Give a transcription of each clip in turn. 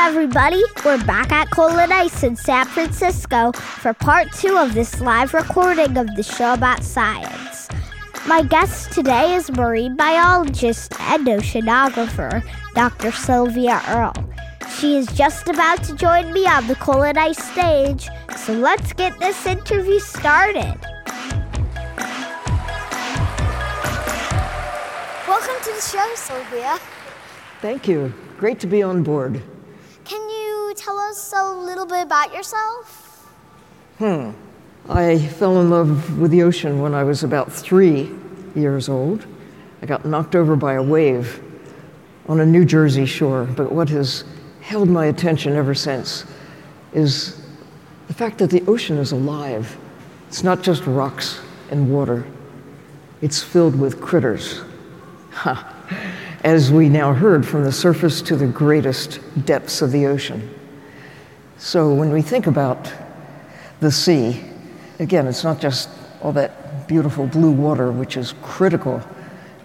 Everybody, we're back at Coal and Ice in San Francisco for part 2 of this live recording of the show about science. My guest today is marine biologist and oceanographer, Dr. Sylvia Earle. She is just about to join me on the Coal and Ice stage, so let's get this interview started. Welcome to the show, Sylvia. Thank you. Great to be on board. Can you tell us a little bit about yourself? I fell in love with the ocean when I was about 3 years old. I got knocked over by a wave on a New Jersey shore, but what has held my attention ever since is the fact that the ocean is alive. It's not just rocks and water. It's filled with critters. As we now heard, from the surface to the greatest depths of the ocean. So when we think about the sea, again, it's not just all that beautiful blue water, which is critical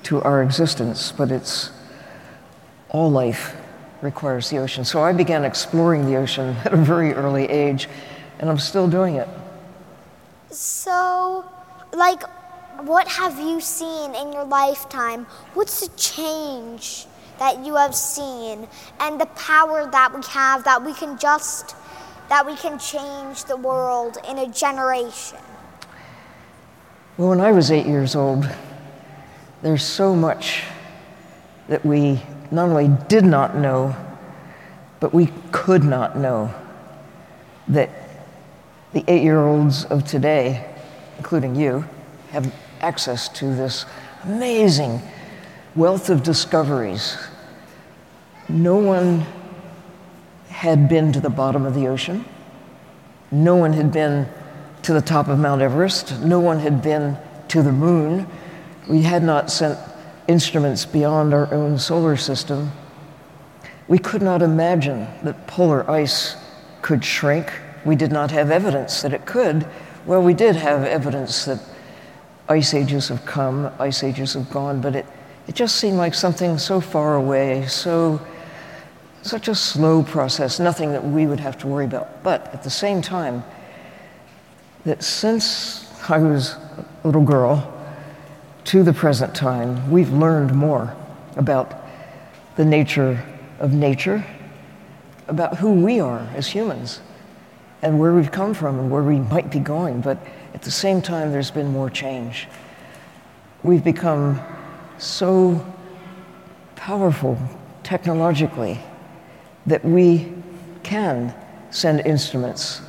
to our existence, but it's all life requires the ocean. So I began exploring the ocean at a very early age, and I'm still doing it. So, what have you seen in your lifetime? What's the change that you have seen and the power that we have that we can change the world in a generation? Well, when I was 8 years old, there's so much that we not only did not know, but we could not know that the 8-year-olds of today, including you, have access to this amazing wealth of discoveries. No one had been to the bottom of the ocean. No one had been to the top of Mount Everest. No one had been to the moon. We had not sent instruments beyond our own solar system. We could not imagine that polar ice could shrink. We did not have evidence that it could. Well, we did have evidence that ice ages have come, ice ages have gone, but it just seemed like something so far away, such a slow process, nothing that we would have to worry about. But at the same time, that since I was a little girl to the present time, we've learned more about the nature of nature, about who we are as humans, and where we've come from and where we might be going. But at the same time, there's been more change. We've become so powerful technologically that we can send instruments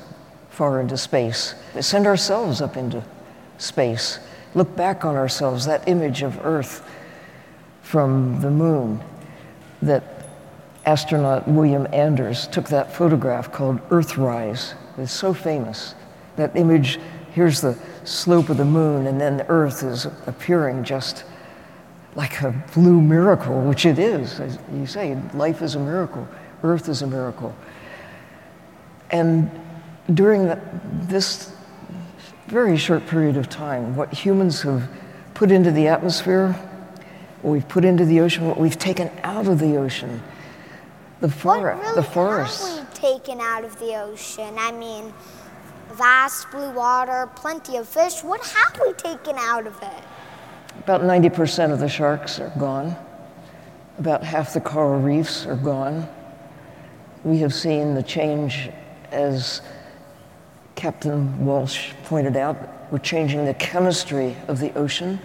far into space, send ourselves up into space, look back on ourselves, that image of Earth from the moon, that astronaut William Anders took that photograph called Earthrise. It's so famous, that image. Here's the slope of the moon, and then the Earth is appearing just like a blue miracle, which it is. As you say, life is a miracle. Earth is a miracle. And during this very short period of time, what humans have put into the atmosphere, what we've put into the ocean, what we've taken out of the ocean, the forests. What have we taken out of the ocean? I mean, vast blue water, plenty of fish. What have we taken out of it? About 90% of the sharks are gone. About half the coral reefs are gone. we have seen the change, as Captain Walsh pointed out, we're changing the chemistry of the ocean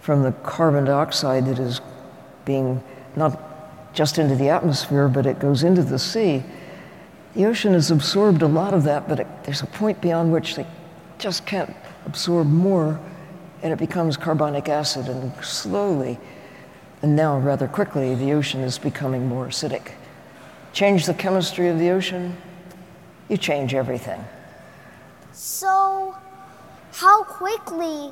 from the carbon dioxide that is being not just into the atmosphere, but it goes into the sea. The ocean has absorbed a lot of that, but there's a point beyond which they just can't absorb more, and it becomes carbonic acid, and slowly, and now rather quickly, the ocean is becoming more acidic. Change the chemistry of the ocean, you change everything. So, how quickly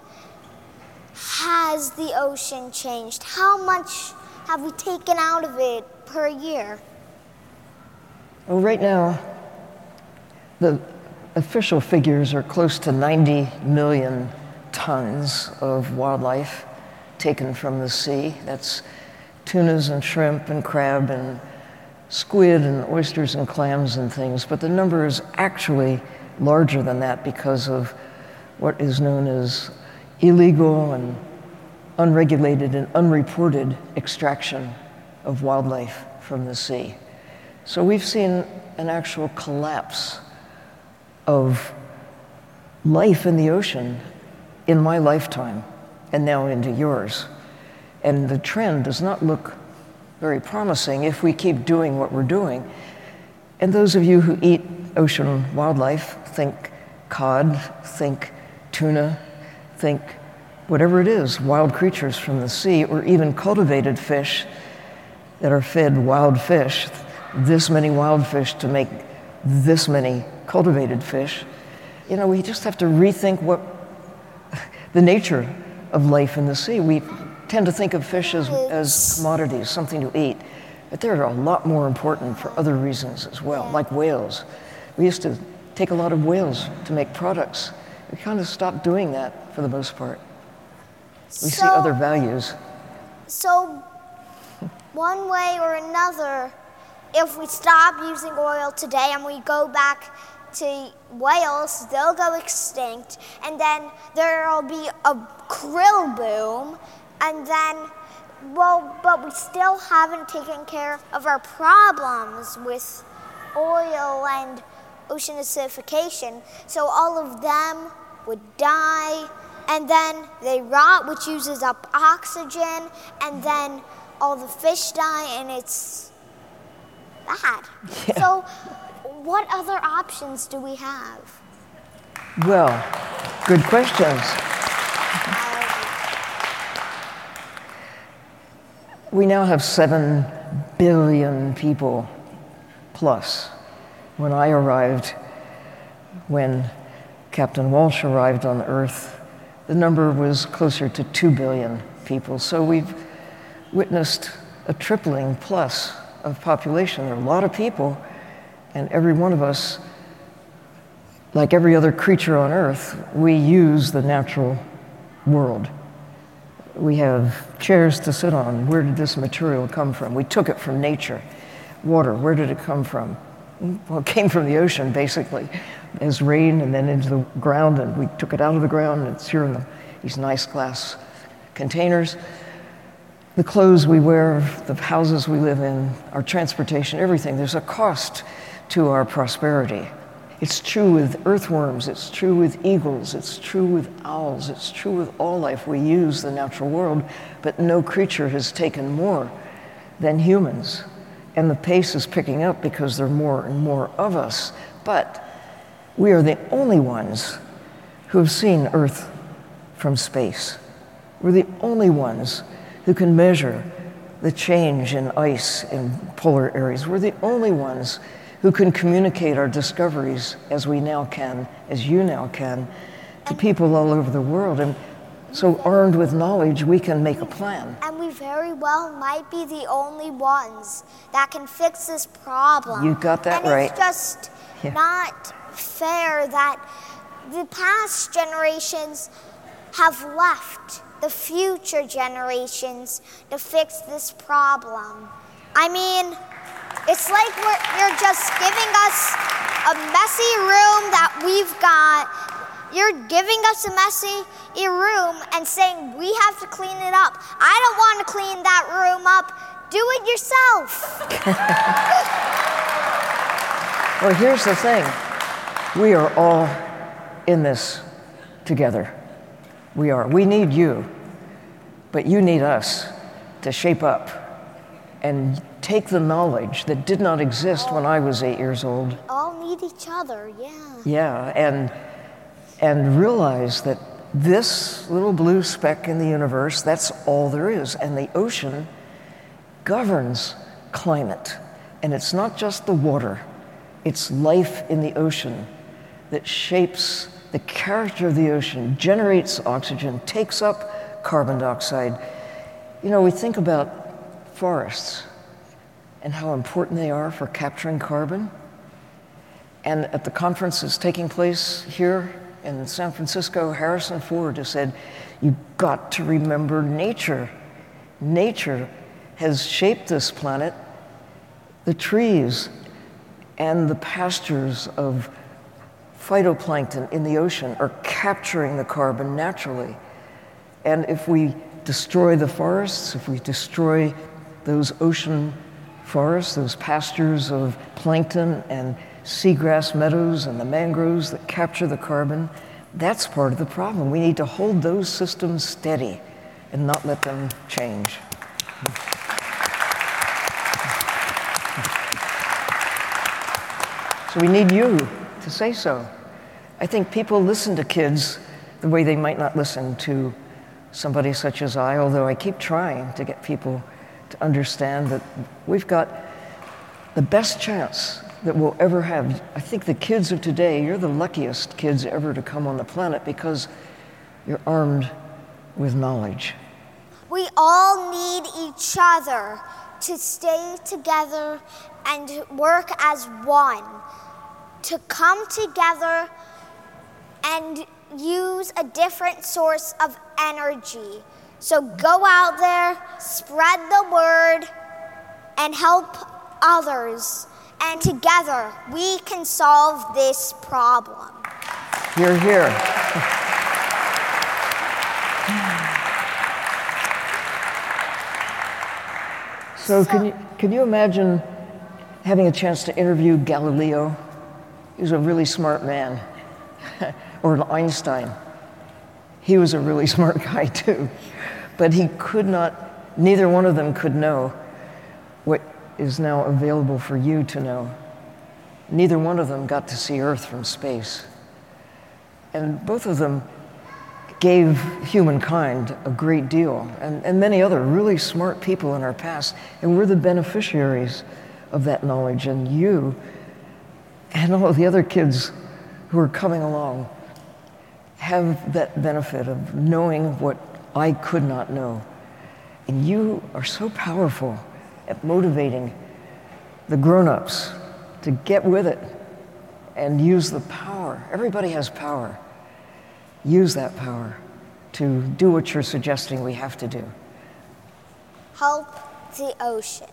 has the ocean changed? How much have we taken out of it per year? Well, right now, the official figures are close to 90 million tons of wildlife taken from the sea. That's tunas and shrimp and crab and squid and oysters and clams and things. But the number is actually larger than that because of what is known as illegal and unregulated and unreported extraction of wildlife from the sea. So we've seen an actual collapse of life in the ocean in my lifetime and now into yours. And the trend does not look very promising if we keep doing what we're doing. And those of you who eat ocean wildlife, think cod, think tuna, think whatever it is, wild creatures from the sea, or even cultivated fish that are fed wild fish, this many wild fish to make this many cultivated fish. You know, we just have to rethink what the nature of life in the sea. We tend to think of fish as commodities, something to eat, but they're a lot more important for other reasons as well, like whales. We used to take a lot of whales to make products. We kind of stopped doing that for the most part. We see other values. So, one way or another, if we stop using oil today and we go back to whales, they'll go extinct, and then there'll be a krill boom, and then, well, but we still haven't taken care of our problems with oil and ocean acidification, so all of them would die, and then they rot, which uses up oxygen, and then all the fish die, and it's bad. Yeah. So, what other options do we have? Well, good questions. We now have 7 billion people plus. When I arrived, when Captain Walsh arrived on Earth, the number was closer to 2 billion people. So we've witnessed a tripling plus of population. There are a lot of people, and every one of us, like every other creature on Earth, we use the natural world. We have chairs to sit on. Where did this material come from? We took it from nature. Water, where did it come from? Well, it came from the ocean, basically, as rain and then into the ground, and we took it out of the ground, and it's here in these nice glass containers. The clothes we wear, the houses we live in, our transportation, everything. There's a cost to our prosperity. It's true with earthworms, it's true with eagles, it's true with owls, it's true with all life. We use the natural world, but no creature has taken more than humans. And the pace is picking up because there are more and more of us. But we are the only ones who have seen Earth from space. We're the only ones who can measure the change in ice in polar areas. We're the only ones who can communicate our discoveries as we now can, as you now can, to people all over the world. And so armed with knowledge, we can make a plan. And we very well might be the only ones that can fix this problem. You got that right. And it's just not fair that the past generations have left the future generations to fix this problem. I mean, it's like you're just giving us a messy room that we've got. You're giving us a messy room and saying we have to clean it up. I don't want to clean that room up. Do it yourself. Well, here's the thing. We are all in this together. We are. We need you, but you need us to shape up and take the knowledge that did not exist when I was 8 years old. All need each other, yeah. Yeah, and realize that this little blue speck in the universe, that's all there is. And the ocean governs climate. And it's not just the water. It's life in the ocean that shapes the character of the ocean, generates oxygen, takes up carbon dioxide. You know, we think about forests and how important they are for capturing carbon. And at the conference that's taking place here in San Francisco, Harrison Ford has said, you've got to remember nature. Nature has shaped this planet. The trees and the pastures of phytoplankton in the ocean are capturing the carbon naturally. And if we destroy the forests, if we destroy those ocean forests, those pastures of plankton and seagrass meadows and the mangroves that capture the carbon, that's part of the problem. We need to hold those systems steady and not let them change. So we need you to say so. I think people listen to kids the way they might not listen to somebody such as I, although I keep trying to get people to understand that we've got the best chance that we'll ever have. I think the kids of today, you're the luckiest kids ever to come on the planet because you're armed with knowledge. We all need each other to stay together and work as one, to come together and use a different source of energy. So go out there, spread the word, and help others. And together, we can solve this problem. You're here. So can you imagine having a chance to interview Galileo? He was a really smart man. Or an Einstein. He was a really smart guy too. But he could not, neither one of them could know what is now available for you to know. Neither one of them got to see Earth from space. And both of them gave humankind a great deal, and many other really smart people in our past. And we're the beneficiaries of that knowledge. And you and all of the other kids who are coming along have that benefit of knowing what I could not know. And you are so powerful at motivating the grown-ups to get with it and use the power. Everybody has power. Use that power to do what you're suggesting we have to do. Help the ocean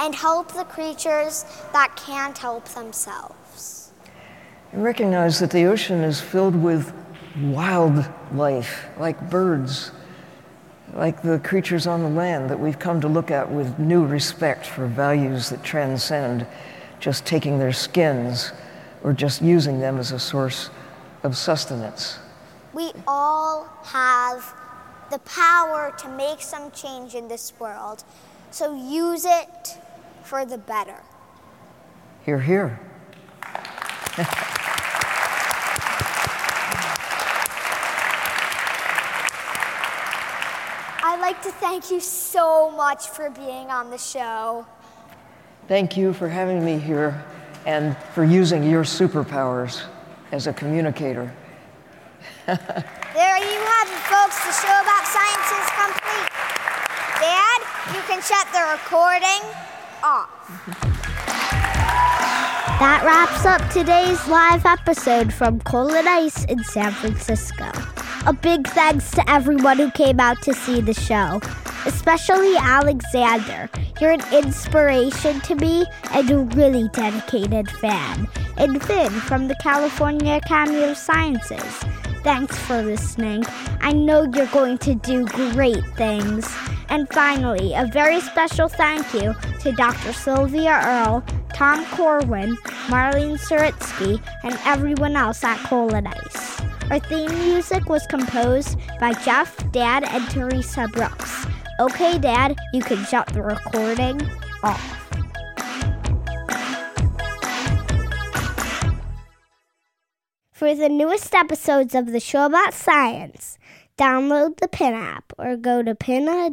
and help the creatures that can't help themselves. And recognize that the ocean is filled with wildlife, like birds, like the creatures on the land that we've come to look at with new respect for values that transcend just taking their skins or just using them as a source of sustenance. We all have the power to make some change in this world, so use it for the better. Hear, hear. I'd like to thank you so much for being on the show. Thank you for having me here and for using your superpowers as a communicator. There you have it, folks. The Show About Science is complete. Dad, you can shut the recording off. That wraps up today's live episode from Coal and Ice in San Francisco. A big thanks to everyone who came out to see the show, especially Alexander. You're an inspiration to me and a really dedicated fan. And Finn from the California Academy of Sciences. Thanks for listening. I know you're going to do great things. And finally, a very special thank you to Dr. Sylvia Earle, Tom Corwin, Marlene Saritzky, and everyone else at Coal and Ice. Our theme music was composed by Jeff, Dad, and Teresa Brooks. Okay, Dad, you can shut the recording off. For the newest episodes of The Show About Science, download the Pinna app or go to pinna.fm/promo.